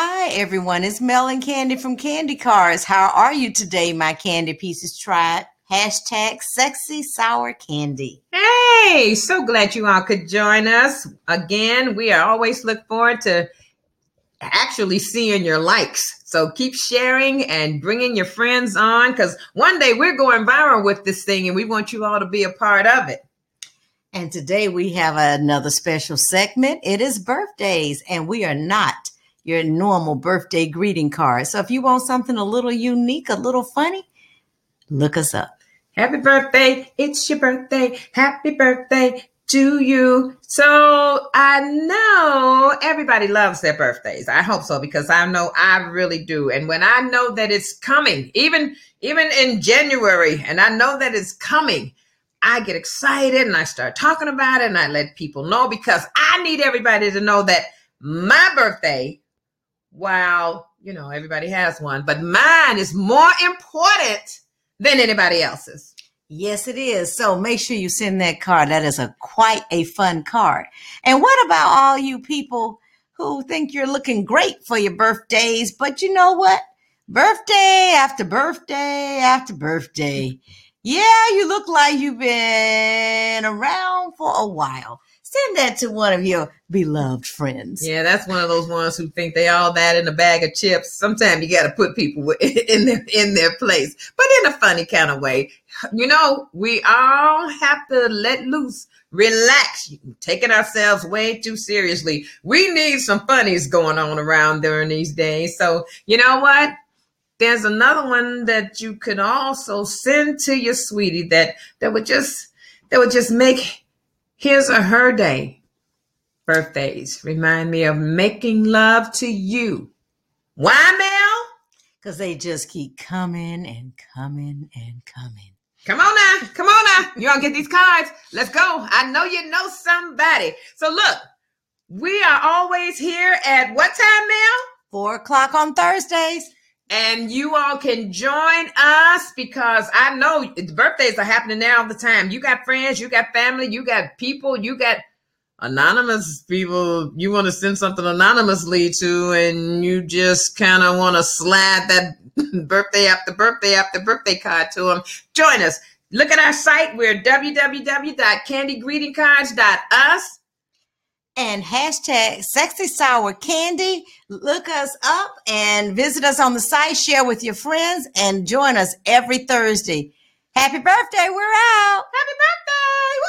Hi everyone, it's Mel and Candy from Candy Cars. How are you today, my Candy Pieces tribe? Hashtag sexy sour candy. Hey, so glad you all could join us. Again, we are always look forward to actually seeing your likes. So keep sharing and bringing your friends on, because one day we're going viral with this thing and we want you all to be a part of it. And today we have another special segment. It is birthdays, and we are not your normal birthday greeting card. So if you want something a little unique, a little funny, look us up. Happy birthday. It's your birthday. Happy birthday to you. So I know everybody loves their birthdays. I hope so, because I know I really do. And when I know that it's coming, even in January, and I know that it's coming, I get excited and I start talking about it and I let people know, because I need everybody to know that my birthday, while, you know, everybody has one, but mine is more important than anybody else's. Yes, it is. So make sure you send that card. That is quite a fun card. And what about all you people who think you're looking great for your birthdays, but you know what? Birthday after birthday after birthday. Yeah, you look like you've been around for a while. Send that to one of your beloved friends. Yeah, that's one of those ones who think they all that in a bag of chips. Sometimes you got to put people in their place, but in a funny kind of way. You know, we all have to let loose, relax, taking ourselves way too seriously. We need some funnies going on around during these days. So you know what? There's another one that you could also send to your sweetie that would just make his or her day. Birthdays remind me of making love to you. Why, Mel? Because they just keep coming and coming and coming. Come on now. You all get these cards. Let's go. I know you know somebody. So look, we are always here at what time, Mel? 4:00 on Thursdays. And you all can join us, because I know birthdays are happening now all the time. You got friends, you got family, you got people, you got anonymous people you want to send something anonymously to, and you just kind of want to slide that birthday after birthday after birthday card to them. Join us. Look at our site. We're www.candygreetingcards.us. And hashtag sexy sour candy. Look us up and visit us on the site. Share with your friends and join us every Thursday. Happy birthday. We're out. Happy birthday.